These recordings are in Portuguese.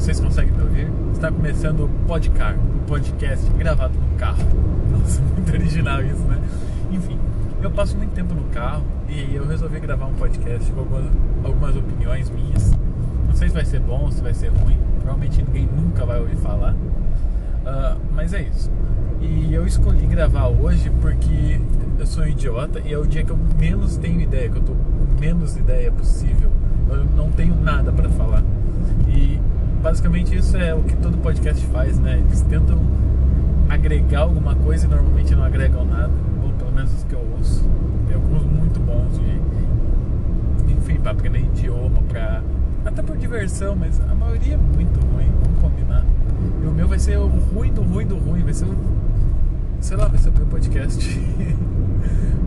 Vocês conseguem me ouvir? Está começando o Podcar, um podcast gravado no carro. Nossa, muito original isso, né? Enfim, eu passo muito tempo no carro e eu resolvi gravar um podcast com algumas opiniões minhas. Não sei se vai ser bom ou se vai ser ruim, provavelmente ninguém nunca vai ouvir falar, mas é isso. E eu escolhi gravar hoje porque eu sou um idiota e é o dia que eu menos tenho ideia, que eu tô com menos ideia possível. Eu não tenho nada para falar. E basicamente isso é o que todo podcast faz, né? Eles tentam agregar alguma coisa e normalmente não agregam nada, ou pelo menos os que eu ouço. Tem alguns muito bons de, enfim, para aprender idioma, pra, até por diversão, mas a maioria é muito ruim, vamos combinar. E o meu vai ser o ruim do ruim do ruim, vai ser o, sei lá, vai ser o meu podcast.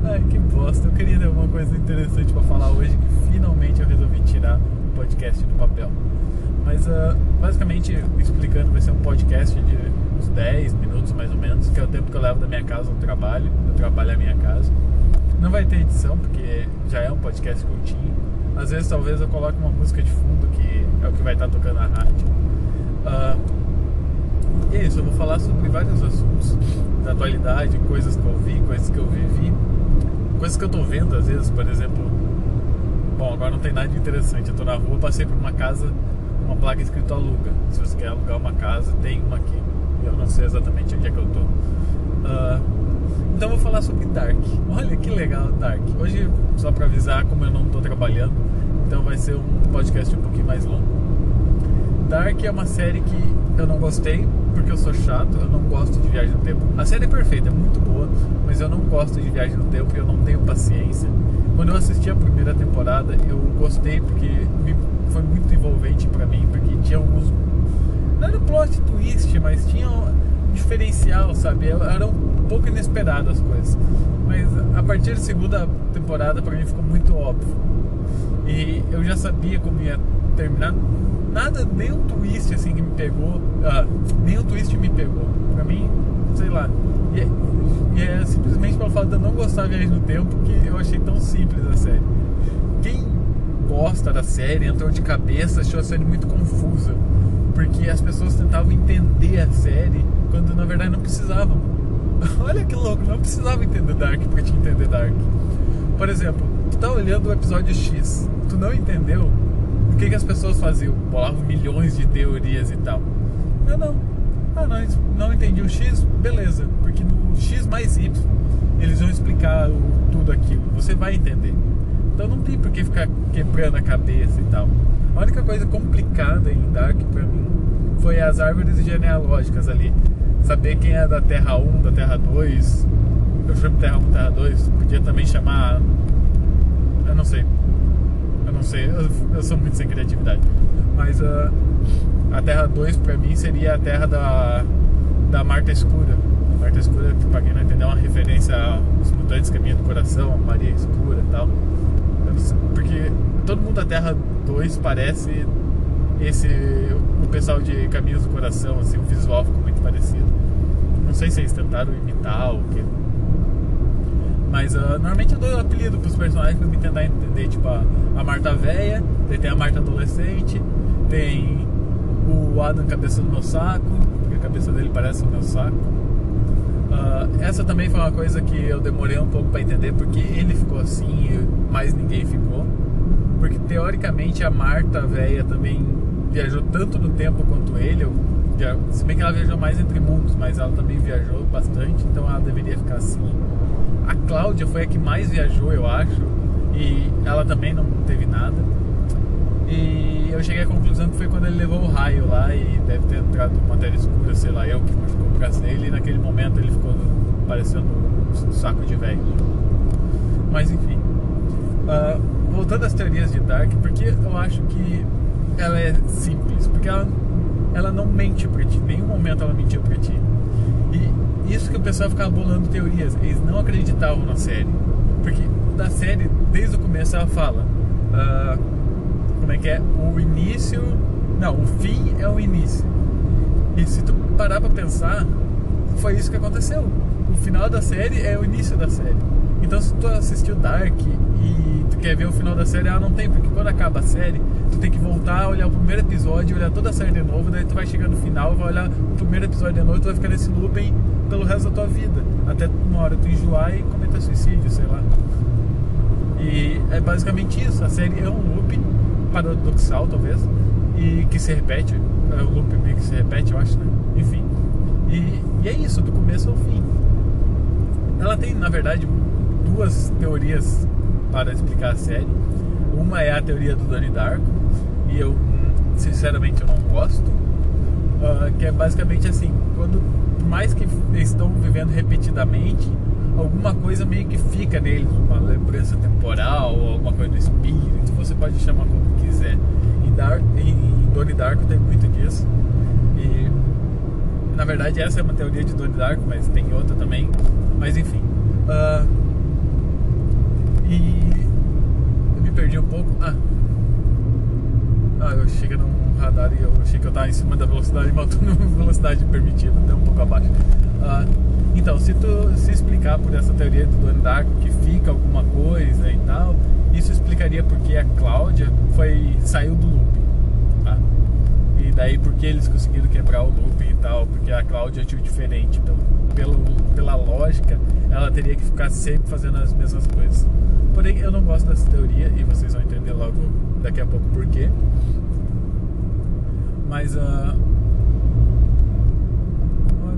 Ai, que bosta, eu queria ter alguma coisa interessante pra falar hoje, que finalmente eu resolvi tirar o podcast do papel. Mas basicamente, explicando, vai ser um podcast de uns 10 minutos mais ou menos, que é o tempo que eu levo da minha casa ao trabalho, eu trabalho à minha casa. Não vai ter edição, porque já é um podcast curtinho. Às vezes talvez eu coloque uma música de fundo, que é o que vai estar tocando na rádio. E é isso, eu vou falar sobre vários assuntos da atualidade, coisas que eu vi, coisas que eu vivi, coisas que eu tô vendo às vezes. Por exemplo, bom, agora não tem nada de interessante, eu tô na rua, passei por uma casa, uma placa escrito aluga. Se você quer alugar uma casa, tem uma aqui, eu não sei exatamente onde é que eu tô. Então vou falar sobre Dark. Olha que legal, Dark. Hoje, só pra avisar, como eu não tô trabalhando, então vai ser um podcast um pouquinho mais longo. Dark é uma série que eu não gostei, porque eu sou chato, eu não gosto de viagem no tempo. A série é perfeita, é muito boa, mas eu não gosto de viagem no tempo e eu não tenho paciência. Quando eu assisti a primeira temporada, eu gostei porque foi muito envolvente pra mim, porque tinha alguns, não era um plot twist, mas tinha um diferencial, sabe? Era um pouco inesperado as coisas. Mas a partir da segunda temporada, pra mim ficou muito óbvio. E eu já sabia como ia terminar. Nada, nem um twist assim que me pegou, nem um twist me pegou. Pra mim, sei lá. E é simplesmente pelo fato de eu não gostar de viagem no tempo que eu achei tão simples a série. Quem gosta da série, entrou de cabeça, achou a série muito confusa. Porque as pessoas tentavam entender a série quando na verdade não precisavam. Olha que louco, não precisava entender Dark pra te entender Dark. Por exemplo, tu tá olhando o episódio X, tu não entendeu? O que as pessoas faziam? Bolavam milhões de teorias e tal. Não entendi o X, beleza, porque no X mais Y eles vão explicar tudo aquilo, você vai entender. Então não tem por que ficar quebrando a cabeça e tal. A única coisa complicada em Dark pra mim foi as árvores genealógicas ali. Saber quem é da Terra 1, da Terra 2. Eu chamo Terra 1, Terra 2. Podia também chamar, eu não sei, eu sou muito sem criatividade. Mas a Terra 2 pra mim seria a Terra da Marta Escura. A Marta Escura, pra quem não entendeu, é uma referência aos Mutantes Caminho do Coração, Maria Escura e tal. Eu não sei, porque todo mundo da Terra 2 parece o pessoal de Caminhos do Coração, assim, o visual ficou muito parecido. Não sei se eles tentaram imitar ou o que. Mas normalmente eu dou um apelido pros personagens pra me tentar entender. Tipo, a Marta Véia, tem a Marta Adolescente, tem o Adam Cabeça do Meu Saco, porque a cabeça dele parece o meu saco. Essa também foi uma coisa que eu demorei um pouco pra entender, porque ele ficou assim e mais ninguém ficou. Porque teoricamente a Marta Véia também viajou tanto no tempo quanto ele. Se bem que ela viajou mais entre mundos, mas ela também viajou bastante, então ela deveria ficar assim. A Cláudia foi a que mais viajou, eu acho, e ela também não teve nada. E eu cheguei à conclusão que foi quando ele levou o raio lá e deve ter entrado uma matéria escura, sei lá, eu que machucou o braço dele, e naquele momento ele ficou parecendo um saco de velho. Mas enfim, voltando às teorias de Dark, porque eu acho que ela é simples, porque ela não mente pra ti, em nenhum momento ela mentiu pra ti. Isso que o pessoal ficava bolando teorias. Eles não acreditavam na série, porque da série, desde o começo ela fala, como é que é? O início, não, o fim é o início. E se tu parar pra pensar, foi isso que aconteceu. O final da série é o início da série. Então se tu assistiu Dark e tu quer ver o final da série, ah, não tem, porque quando acaba a série, tu tem que voltar, olhar o primeiro episódio, olhar toda a série de novo, daí tu vai chegando no final, vai olhar o primeiro episódio de novo, tu vai ficar nesse looping pelo resto da tua vida, até uma hora tu enjoar e cometer suicídio, sei lá. E é basicamente isso, a série é um loop paradoxal, talvez, e que se repete, é um loop meio que se repete, eu acho, né? Enfim, e é isso, do começo ao fim. Ela tem, na verdade, duas teorias para explicar a série. Uma é a teoria do Donnie Darko, e eu, sinceramente, eu não gosto, que é basicamente assim, quando, por mais que eles estão vivendo repetidamente, alguma coisa meio que fica neles, uma lembrança temporal, alguma coisa do espírito, você pode chamar como quiser. Em Donnie Darko tem muito disso, e na verdade essa é uma teoria de Donnie Darko, mas tem outra também, mas enfim. E eu me perdi um pouco. Eu cheguei num radar e eu achei que eu tava em cima da velocidade, mas eu tô numa velocidade permitida, até um pouco abaixo. Então, se tu se explicar por essa teoria do Donnie Darko, que fica alguma coisa e tal, isso explicaria porque a Cláudia saiu do loop, tá? E daí porque eles conseguiram quebrar o loop e tal, porque a Cláudia agiu diferente. Pela lógica, ela teria que ficar sempre fazendo as mesmas coisas. Porém, eu não gosto dessa teoria, e vocês vão entender logo daqui a pouco por quê. Mas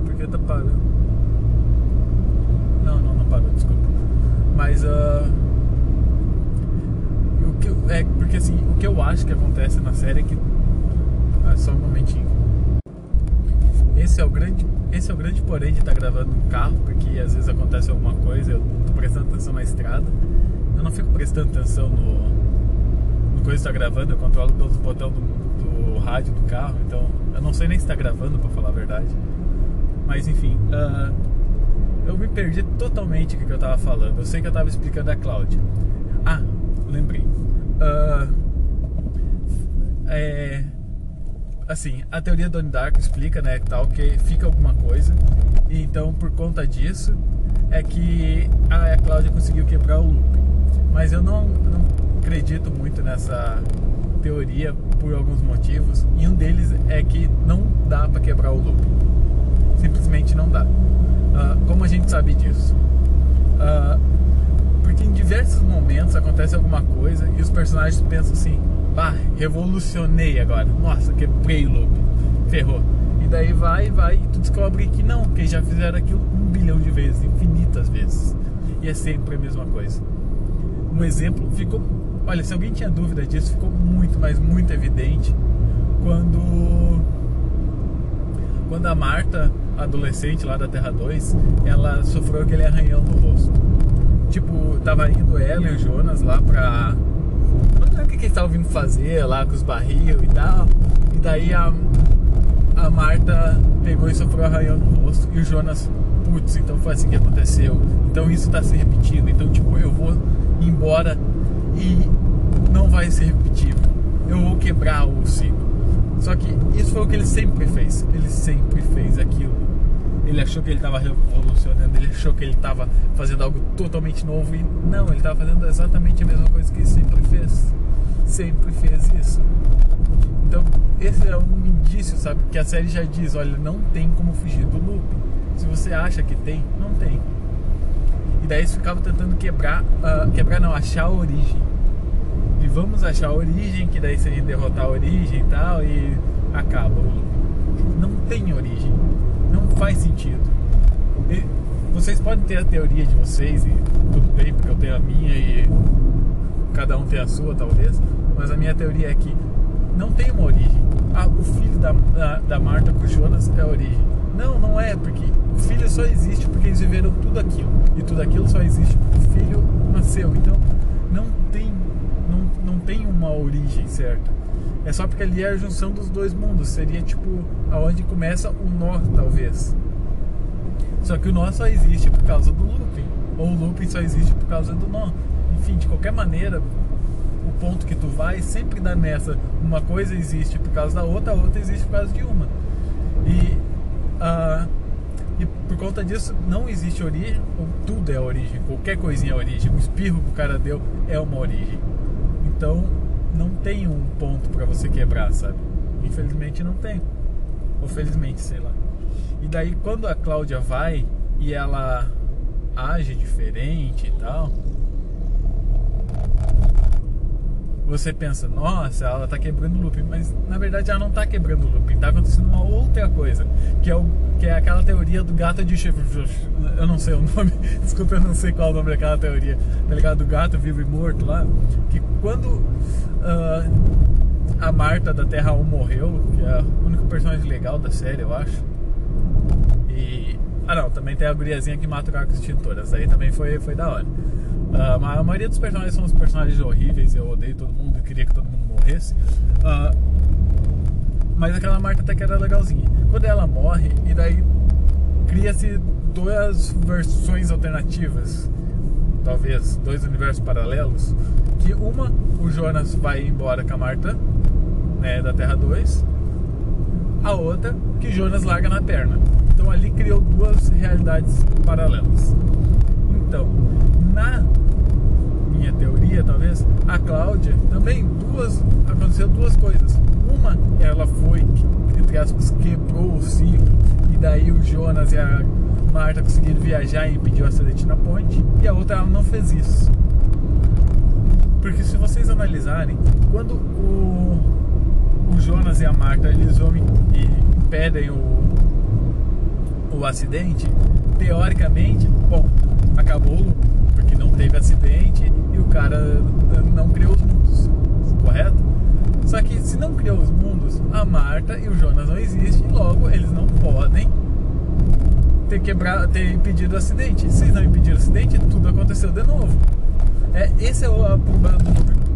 por que tá parando? Não parou, desculpa. Mas porque assim, o que eu acho que acontece na série é que... só um momentinho. Esse é o grande porém de estar gravando um carro, porque às vezes acontece alguma coisa, eu tô prestando atenção na estrada, eu não fico prestando atenção no coisa que tá gravando, eu controlo pelos botões do rádio do carro, então eu não sei nem se tá gravando, pra falar a verdade. Mas enfim, eu me perdi totalmente do que eu tava falando. Eu sei que eu tava explicando a Cláudia. Lembrei. Assim, a teoria do Donnie Darko explica, né, tal, que fica alguma coisa. E então, por conta disso, é que a Cláudia conseguiu quebrar o loop. Mas eu não acredito muito nessa teoria por alguns motivos. E um deles é que não dá pra quebrar o loop. Simplesmente não dá. Como a gente sabe disso? Porque em diversos momentos acontece alguma coisa e os personagens pensam assim: revolucionei agora, nossa, quebrei o loop, ferrou. E daí vai e tu descobre que não, que já fizeram aquilo 1 bilhão de vezes, infinitas vezes, e é sempre a mesma coisa. Um exemplo ficou, olha, se alguém tinha dúvida disso, ficou muito, mas muito evidente quando a Marta, adolescente lá da Terra 2, ela sofreu aquele arranhão no rosto. Tipo, tava indo ela e o Jonas lá pra... não sei o que eles estavam vindo fazer lá com os barril e tal. E daí a Marta pegou e sofreu arranhão no rosto. E o Jonas, putz, então foi assim que aconteceu. Então isso tá se repetindo. Então, tipo, eu vou embora e não vai ser repetido. Eu vou quebrar o ciclo. Só que isso foi o que ele sempre fez. Ele sempre fez aquilo. Ele achou que ele estava revolucionando, ele achou que ele estava fazendo algo totalmente novo, e não, ele estava fazendo exatamente a mesma coisa que ele sempre fez. Sempre fez isso. Então, esse é um indício, sabe? Que a série já diz: olha, não tem como fugir do loop. Se você acha que tem, não tem. E daí eles ficavam tentando achar a origem. E vamos achar a origem, que daí seria derrotar a origem e tal, e acaba o loop. Não tem origem. Não faz sentido. E vocês podem ter a teoria de vocês, e tudo bem, porque eu tenho a minha e cada um tem a sua, talvez. Mas a minha teoria é que não tem uma origem. O filho da Marta com o Jonas é a origem. Não é, porque o filho só existe porque eles viveram tudo aquilo. E tudo aquilo só existe porque o filho nasceu. Então não tem uma origem certa. É só porque ali é a junção dos dois mundos. Seria tipo aonde começa o nó, talvez. Só que o nó só existe por causa do looping, ou o looping só existe por causa do nó. Enfim, de qualquer maneira, o ponto que tu vai sempre dá nessa. Uma coisa existe por causa da outra, a outra existe por causa de uma. E E por conta disso não existe origem, ou tudo é origem, qualquer coisinha é origem. O espirro que o cara deu é uma origem. Então não tem um ponto pra você quebrar, sabe? Infelizmente não tem. Ou felizmente, sei lá. E daí quando a Cláudia vai e ela age diferente e tal, você pensa, nossa, ela tá quebrando o looping. Mas na verdade ela não tá quebrando o looping, tá acontecendo uma outra coisa, que é aquela teoria do gato de... eu não sei o nome, desculpa, eu não sei qual é o nome daquela teoria, tá ligado? Do gato vivo e morto lá. Que quando a Marta da Terra 1 morreu, que é o único personagem legal da série, eu acho. E... ah não, também tem a guriazinha que mata o cara com extintor, essa aí também foi da hora. A maioria dos personagens são os personagens horríveis. Eu odeio todo mundo, eu queria que todo mundo morresse. Mas aquela Marta até que era legalzinha. Quando ela morre, e daí cria-se duas versões alternativas, talvez dois universos paralelos. Que uma, o Jonas vai embora com a Marta, né, da Terra 2. A outra, que Jonas larga na perna. Então ali criou duas realidades paralelas. Então, na minha teoria, talvez, a Cláudia também, aconteceu duas coisas. Uma, ela foi, entre aspas, quebrou o ciclo, e daí o Jonas e a Marta conseguiram viajar e impediu o acidente na ponte. E a outra, ela não fez isso. Porque se vocês analisarem, quando o Jonas e a Marta, eles vão e impedem o acidente, teoricamente, bom, acabou, porque não teve acidente e o cara não criou os mundos, correto? Só que se não criou os mundos, a Marta e o Jonas não existem, logo eles não podem ter impedido o acidente. Se não impediram o acidente, tudo aconteceu de novo. Esse é o problema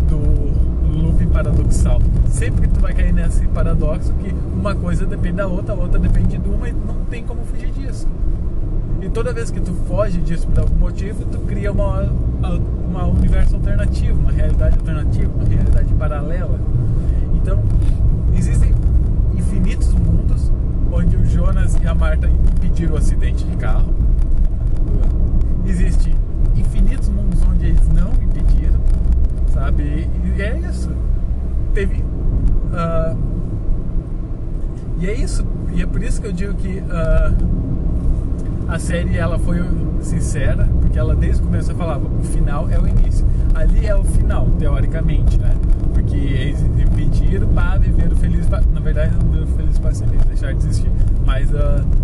do loop paradoxal. Sempre tu vai cair nesse paradoxo que uma coisa depende da outra, a outra depende de uma, e não tem como fugir disso. E toda vez que tu foge disso por algum motivo, tu cria uma universo alternativo, uma realidade alternativa, uma realidade paralela. Então, existem infinitos mundos onde o Jonas e a Marta impediram o acidente de carro. Existem infinitos mundos onde eles não impediram, sabe? E é isso. E é isso. E é por isso que eu digo que... a série, ela foi sincera, porque ela desde o começo falava, o final é o início. Ali é o final, teoricamente, né? Porque eles impediram para viver o feliz... na verdade, não viveram feliz para ser feliz, deixaram de existir. Mas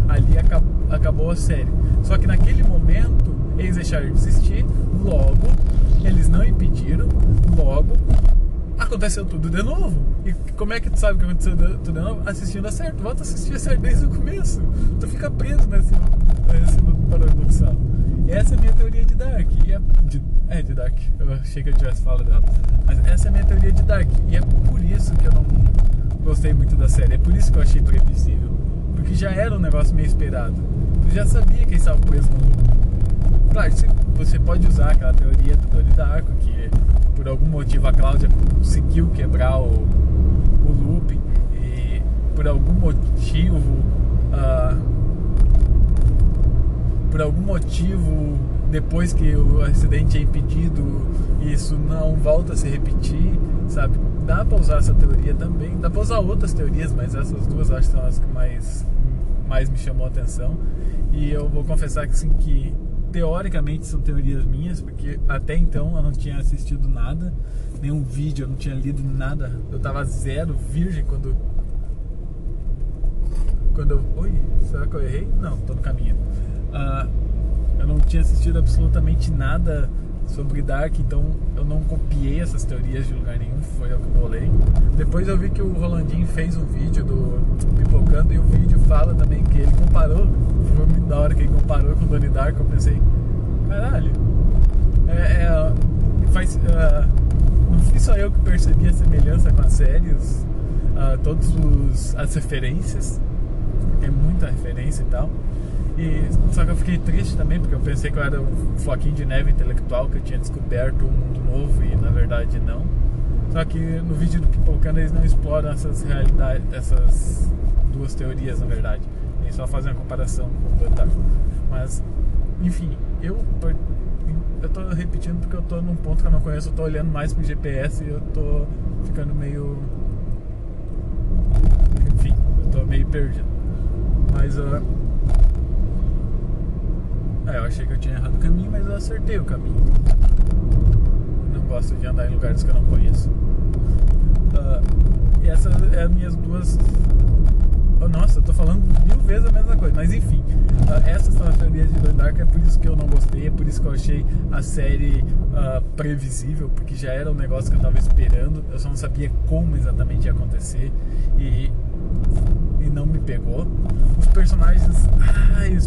ali acabou a série. Só que naquele momento, eles deixaram de existir, logo, eles não impediram, logo, aconteceu tudo de novo. E como é que tu sabe que aconteceu tudo de novo? Assistindo a série. Tu volta a assistir a série desde o começo. Tu fica preso nesse paradoxal. Essa é a minha teoria de Dark. De Dark. Eu achei que eu tivesse falado dela. Mas essa é a minha teoria de Dark. E é por isso que eu não gostei muito da série. É por isso que eu achei previsível. Porque já era um negócio meio esperado. Tu já sabia que estava preso no loop. Claro, você pode usar aquela teoria do Donnie Darko, que por algum motivo a Cláudia conseguiu quebrar o looping, e por algum motivo depois que o acidente é impedido, isso não volta a se repetir, sabe? Dá pra usar essa teoria também, dá pra usar outras teorias, mas essas duas acho que são as que mais me chamou a atenção. E eu vou confessar que assim, que teoricamente são teorias minhas, porque até então eu não tinha assistido nada, nenhum vídeo, eu não tinha lido nada. Eu tava zero, virgem, quando eu... Oi, será que eu errei? Não, tô no caminho. Eu não tinha assistido absolutamente nada sobre Dark, então eu não copiei essas teorias de lugar nenhum, foi o que eu bolei. Depois eu vi que o Rolandinho fez um vídeo do Pipocando, e o vídeo fala também que ele comparou. Foi muito da hora que ele comparou com o Donnie Darko. Eu pensei, caralho, não fui só eu que percebi a semelhança com as séries, todas as referências, tem muita referência e tal. Só que eu fiquei triste também, porque eu pensei que eu era um floquinho de neve intelectual, que eu tinha descoberto um mundo novo, e na verdade não. Só que no vídeo do Pipocando eles não exploram essas duas teorias, na verdade. e só fazer uma comparação com o Darko. Mas, enfim, eu tô repetindo porque eu tô num ponto que eu não conheço, eu tô olhando mais pro GPS e eu tô ficando meio... enfim, eu tô meio perdido. Mas, eu achei que eu tinha errado o caminho, mas eu acertei o caminho. Eu não gosto de andar em lugares que eu não conheço. E essas são as minhas duas... Nossa, eu tô falando mil vezes a mesma coisa, mas enfim, essas são as teorias de Dark, é por isso que eu não gostei, é por isso que eu achei a série previsível, porque já era um negócio que eu tava esperando, eu só não sabia como exatamente ia acontecer e não me pegou. Os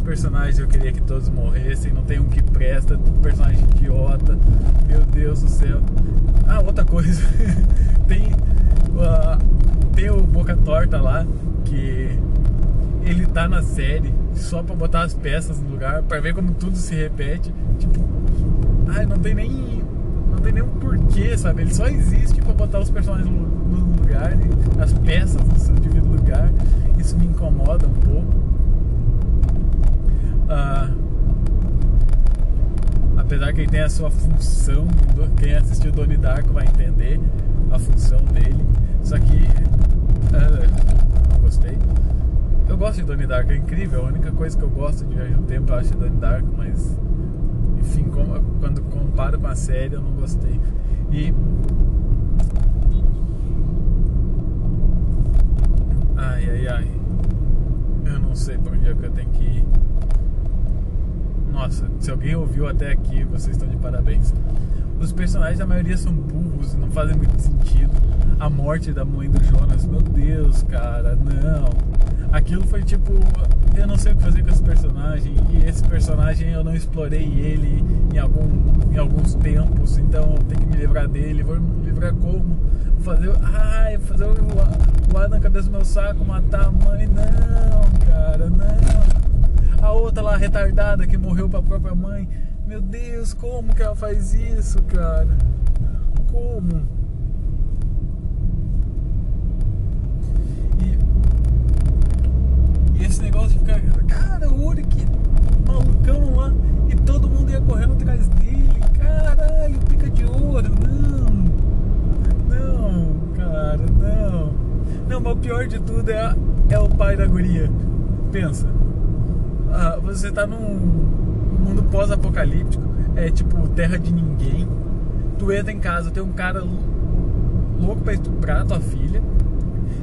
personagens, eu queria que todos morressem, não tem um que presta, um personagem idiota, meu Deus do céu. Ah, outra coisa, tem o Boca Torta lá, que ele tá na série só pra botar as peças no lugar, pra ver como tudo se repete. Tipo, não tem nenhum porquê, sabe? Ele só existe pra botar os personagens no lugar, as peças no seu devido lugar. Isso me incomoda um pouco. Apesar que ele tem a sua função, quem assistiu Donnie Darko vai entender a função dele. Só que... gostei. Eu gosto de Donnie Darko, é incrível. A única coisa que eu gosto de viagem no tempo eu acho de Donnie Darko, mas enfim, quando comparo com a série eu não gostei. E eu não sei por onde é que eu tenho que ir. Nossa, se alguém ouviu até aqui, vocês estão de parabéns. Os personagens, a maioria são burros, não fazem muito sentido. A morte da mãe do Jonas, meu Deus, cara, não. Aquilo foi tipo, eu não sei o que fazer com esse personagem. E esse personagem eu não explorei ele em alguns tempos. Então eu tenho que me livrar dele. Vou me livrar como? Fazer o ar na cabeça do meu saco, matar a mãe. Não, cara, não. A outra lá, retardada, que morreu pra própria mãe. Meu Deus, como que ela faz isso, cara? Como? Esse negócio de ficar, cara, o Uri, que malucão lá, e todo mundo ia correndo atrás dele, caralho, pica de ouro, não, mas o pior de tudo é o pai da guria. Pensa, você tá num mundo pós-apocalíptico, é tipo terra de ninguém, tu entra em casa, tem um cara louco pra estuprar tua filha,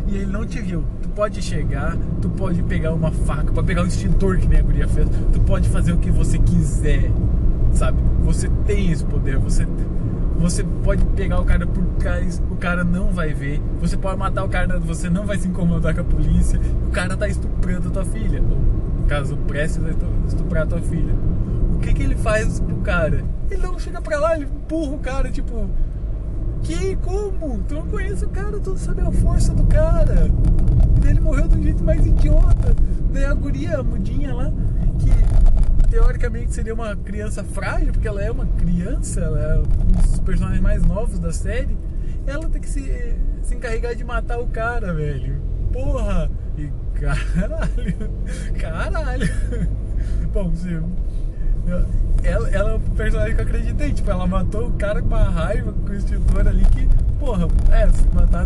e ele não te viu. Tu pode chegar, tu pode pegar uma faca, pode pegar um extintor que nem a guria fez, tu pode fazer o que você quiser, sabe? Você tem esse poder, você pode pegar o cara por trás, o cara não vai ver, você pode matar o cara, você não vai se incomodar com a polícia, o cara tá estuprando a tua filha, ou, no caso, prestes a estuprar a tua filha. O que ele faz pro cara? Ele não chega pra lá, ele empurra o cara, tipo... Como? Tu não conhece o cara, tu não sabe a força do cara. E daí ele morreu de um jeito mais idiota. Daí a guria, a mudinha lá, que teoricamente seria uma criança frágil, porque ela é uma criança, ela é um dos personagens mais novos da série, ela tem que se encarregar de matar o cara, velho. Porra! E caralho! Bom, sim. Ela é um personagem que eu acreditei. Tipo, ela matou o cara com uma raiva, com o extintor ali, que, porra, se matar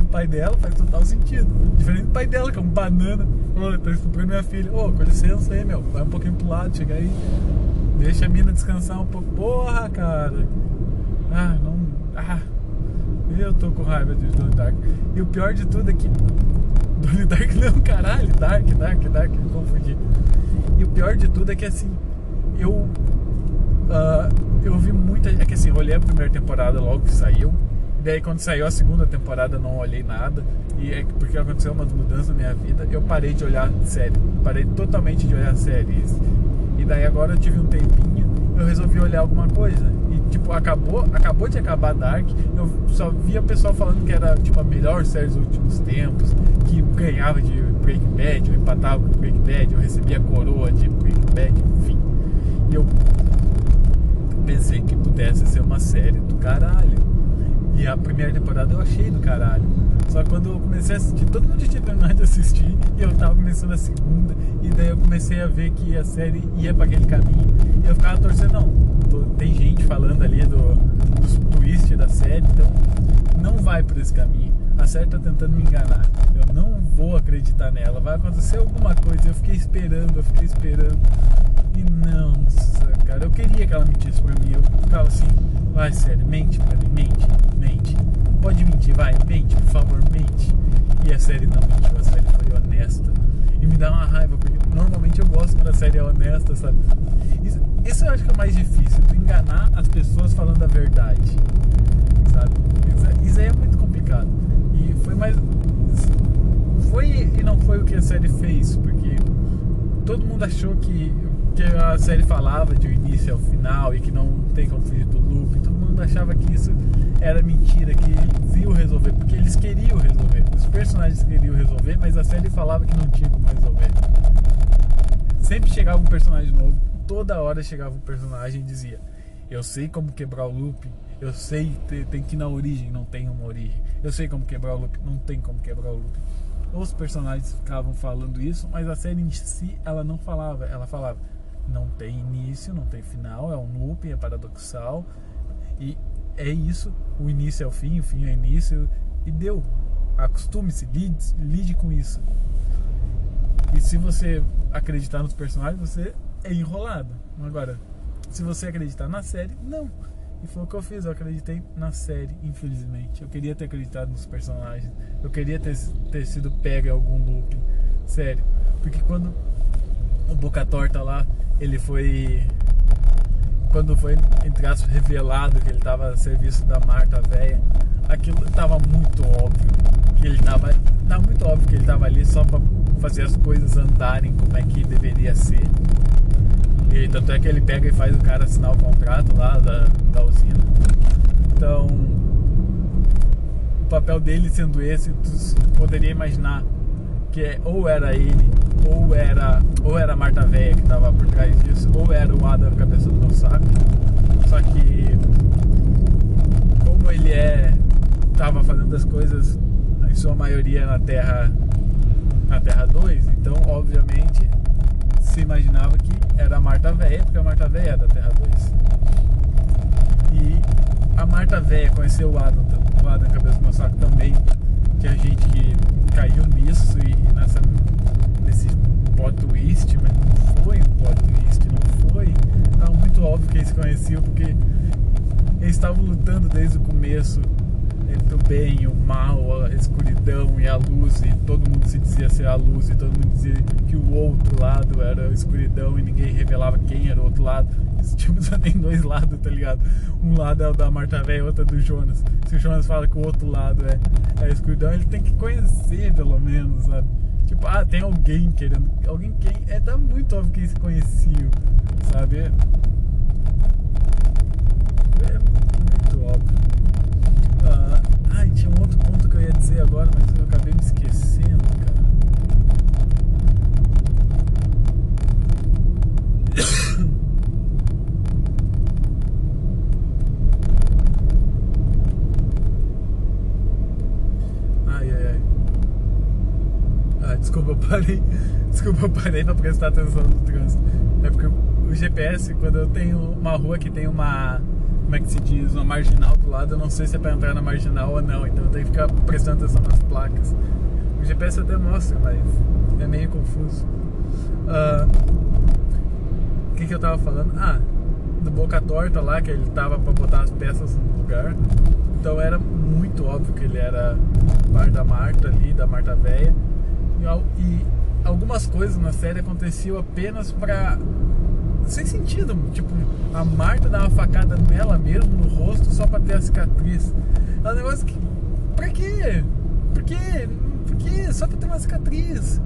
o pai dela faz total sentido. Diferente do pai dela, que é um banana. Olha, tá estuprando minha filha. Ô, com licença aí, meu, vai um pouquinho pro lado, chega aí, deixa a mina descansar um pouco. Porra, cara. Eu tô com raiva de Donnie Darko. E o pior de tudo é que Donnie Darko não, caralho, Dark, me confundi. E o pior de tudo é que, assim, eu vi muita... É que, assim, eu olhei a primeira temporada logo que saiu. E daí, quando saiu a segunda temporada, eu não olhei nada. E é porque aconteceu umas mudanças na minha vida. Eu parei de olhar série. Parei totalmente de olhar séries. E daí, agora eu tive um tempinho. Eu resolvi olhar alguma coisa. E, tipo, acabou de acabar Dark. Eu só via o pessoal falando que era, tipo, a melhor série dos últimos tempos. Que ganhava de Breaking Bad, eu empatava com Breaking Bad, eu recebia a coroa de Breaking Bad, enfim. E eu pensei que pudesse ser uma série do caralho. E a primeira temporada eu achei do caralho. Só que quando eu comecei a assistir, todo mundo tinha terminado de assistir, e eu tava começando a segunda, e daí eu comecei a ver que a série ia pra aquele caminho, e eu ficava torcendo, não, tem gente falando ali dos twists da série, então não vai por esse caminho, a série tá tentando me enganar, eu não vou acreditar nela, vai acontecer alguma coisa. Eu fiquei esperando, e não, cara, eu queria que ela mentisse pra mim. Eu ficava assim, vai, sério, mente pra mim, mente, pode mentir, vai, mente, por favor, mente. E a série não mentiu, a série foi honesta. E me dá uma raiva, porque normalmente eu gosto quando a série é honesta, sabe? Isso eu acho que é o mais difícil, tu enganar as pessoas falando a verdade, sabe? Isso aí é muito complicado. E foi mais... foi e não foi o que a série fez, porque todo mundo achou que a série falava de início ao final e que não tem como fugir do loop. Todo mundo achava que isso era mentira, que eles iam resolver, porque eles queriam resolver, os personagens queriam resolver, mas a série falava que não tinha como resolver. Sempre chegava um personagem novo, toda hora chegava um personagem e dizia: eu sei como quebrar o loop, eu sei, tem que ir na origem, não tem uma origem, eu sei como quebrar o loop, não tem como quebrar o loop. Os personagens ficavam falando isso, mas a série em si, ela não falava, ela falava: não tem início, não tem final, é um looping, é paradoxal, e é isso, o início é o fim é o início, e deu, acostume-se, lide com isso. E se você acreditar nos personagens, você é enrolado. Agora, se você acreditar na série, não. E foi o que eu fiz, eu acreditei na série, infelizmente. Eu queria ter acreditado nos personagens, eu queria ter sido pego em algum looping, sério, porque quando o Boca Torta lá, ele foi... quando foi, entre aspas, revelado que ele tava a serviço da Marta Véia, aquilo tava muito óbvio que ele tava muito óbvio que ele tava ali só pra fazer as coisas andarem como é que deveria ser. E tanto é que ele pega e faz o cara assinar o contrato lá da usina. Então, o papel dele sendo esse, tu poderia imaginar que ou era ele, ou era a Marta Véia que estava por trás disso, ou era o Adam cabeça do meu saco. Só que como ele estava fazendo as coisas em sua maioria na Terra 2, então obviamente se imaginava que era a Marta Véia, porque a Marta Véia é da Terra 2. E a Marta Véia conheceu o Adam cabeça do meu saco também, que a gente caiu nisso e nesse plot twist, mas não foi um plot twist, não foi. Estava muito óbvio que eles se conheciam, porque eles estavam lutando desde o começo entre o bem e o mal, a escuridão e a luz, e todo mundo se dizia ser a luz, e todo mundo dizia que o outro lado era a escuridão, e ninguém revelava quem era o outro lado. Esse time só tem dois lados, tá ligado? Um lado é o da Marta Véia, outro é do Jonas. Se o Jonas fala que o outro lado é a escuridão, ele tem que conhecer pelo menos, sabe? Tipo, ah, tem alguém querendo... alguém quem... tá muito óbvio que eles se conheciam, sabe? É muito óbvio. Ai, tinha um outro ponto que eu ia dizer agora, mas eu acabei me esquecendo, cara. Desculpa, eu parei pra prestar atenção no trânsito. É porque o GPS, quando eu tenho uma rua que tem uma... como é que se diz? Uma marginal pro lado, eu não sei se é pra entrar na marginal ou não, então eu tenho que ficar prestando atenção nas placas. O GPS até mostra, mas é meio confuso. O que eu tava falando? Ah, do Boca Torta lá, que ele tava pra botar as peças no lugar. Então era muito óbvio que ele era par da Marta ali, da Marta Véia. E algumas coisas na série aconteciam apenas pra... sem sentido, tipo, a Marta dá uma facada nela mesmo, no rosto, só pra ter a cicatriz. É um negócio que... Pra quê? Só pra ter uma cicatriz,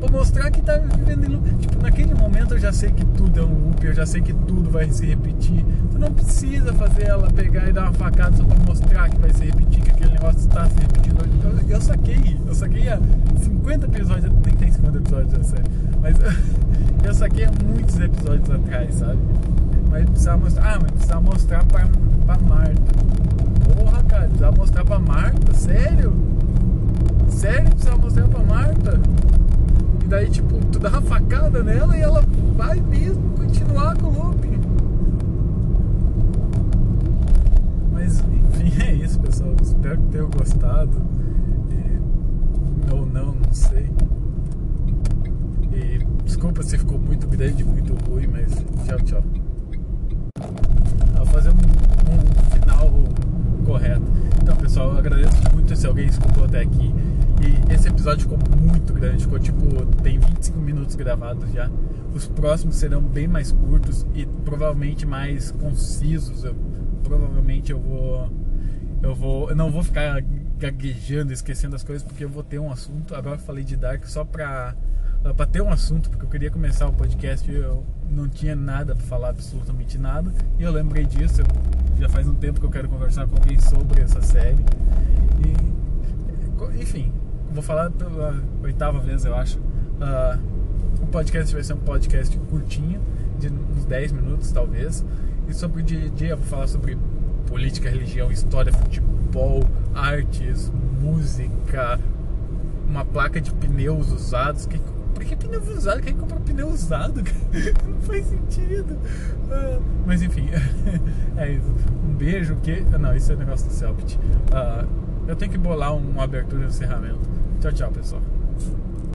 pra mostrar que tá vivendo em loop. Tipo, naquele momento eu já sei que tudo é um loop, eu já sei que tudo vai se repetir. Tu não precisa fazer ela pegar e dar uma facada só pra mostrar que vai se repetir, que aquele negócio está se repetindo. Eu saquei há 50 episódios, nem tem 50 episódios, é sério, mas eu saquei há muitos episódios atrás, sabe? Mas precisava mostrar pra Marta. Porra, cara, precisava mostrar pra Marta? Sério? Sério, precisava mostrar pra Marta? E daí, tipo, tu dá uma facada nela e ela vai mesmo continuar com o looping. Mas, enfim, é isso, pessoal. Espero que tenham gostado. Ou não, não sei. E desculpa se ficou muito grande, muito ruim, mas tchau, tchau. Vou fazer um final correto. Então, pessoal, eu agradeço muito se alguém escutou até aqui. E esse episódio ficou muito grande, ficou tipo, tem 25 minutos gravados já. Os próximos serão bem mais curtos e provavelmente mais concisos. Eu não vou ficar gaguejando, esquecendo as coisas, porque eu vou ter um assunto. Agora eu falei de Dark só pra ter um assunto, porque eu queria começar o podcast e eu não tinha nada pra falar, absolutamente nada, e eu lembrei disso. Já faz um tempo que eu quero conversar com alguém sobre essa série e, enfim, vou falar pela 8ª vez, eu acho. O podcast vai ser um podcast curtinho, de uns 10 minutos talvez, e sobre o dia a dia eu vou falar sobre política, religião, história, futebol, artes, música, uma placa de pneus usados. Por que pneu usado? Quem compra pneu usado? Não faz sentido. Mas enfim, é isso. Um beijo que... Não, isso é um negócio do Celpit. Eu tenho que bolar uma abertura e um encerramento. Tchau, tchau, pessoal.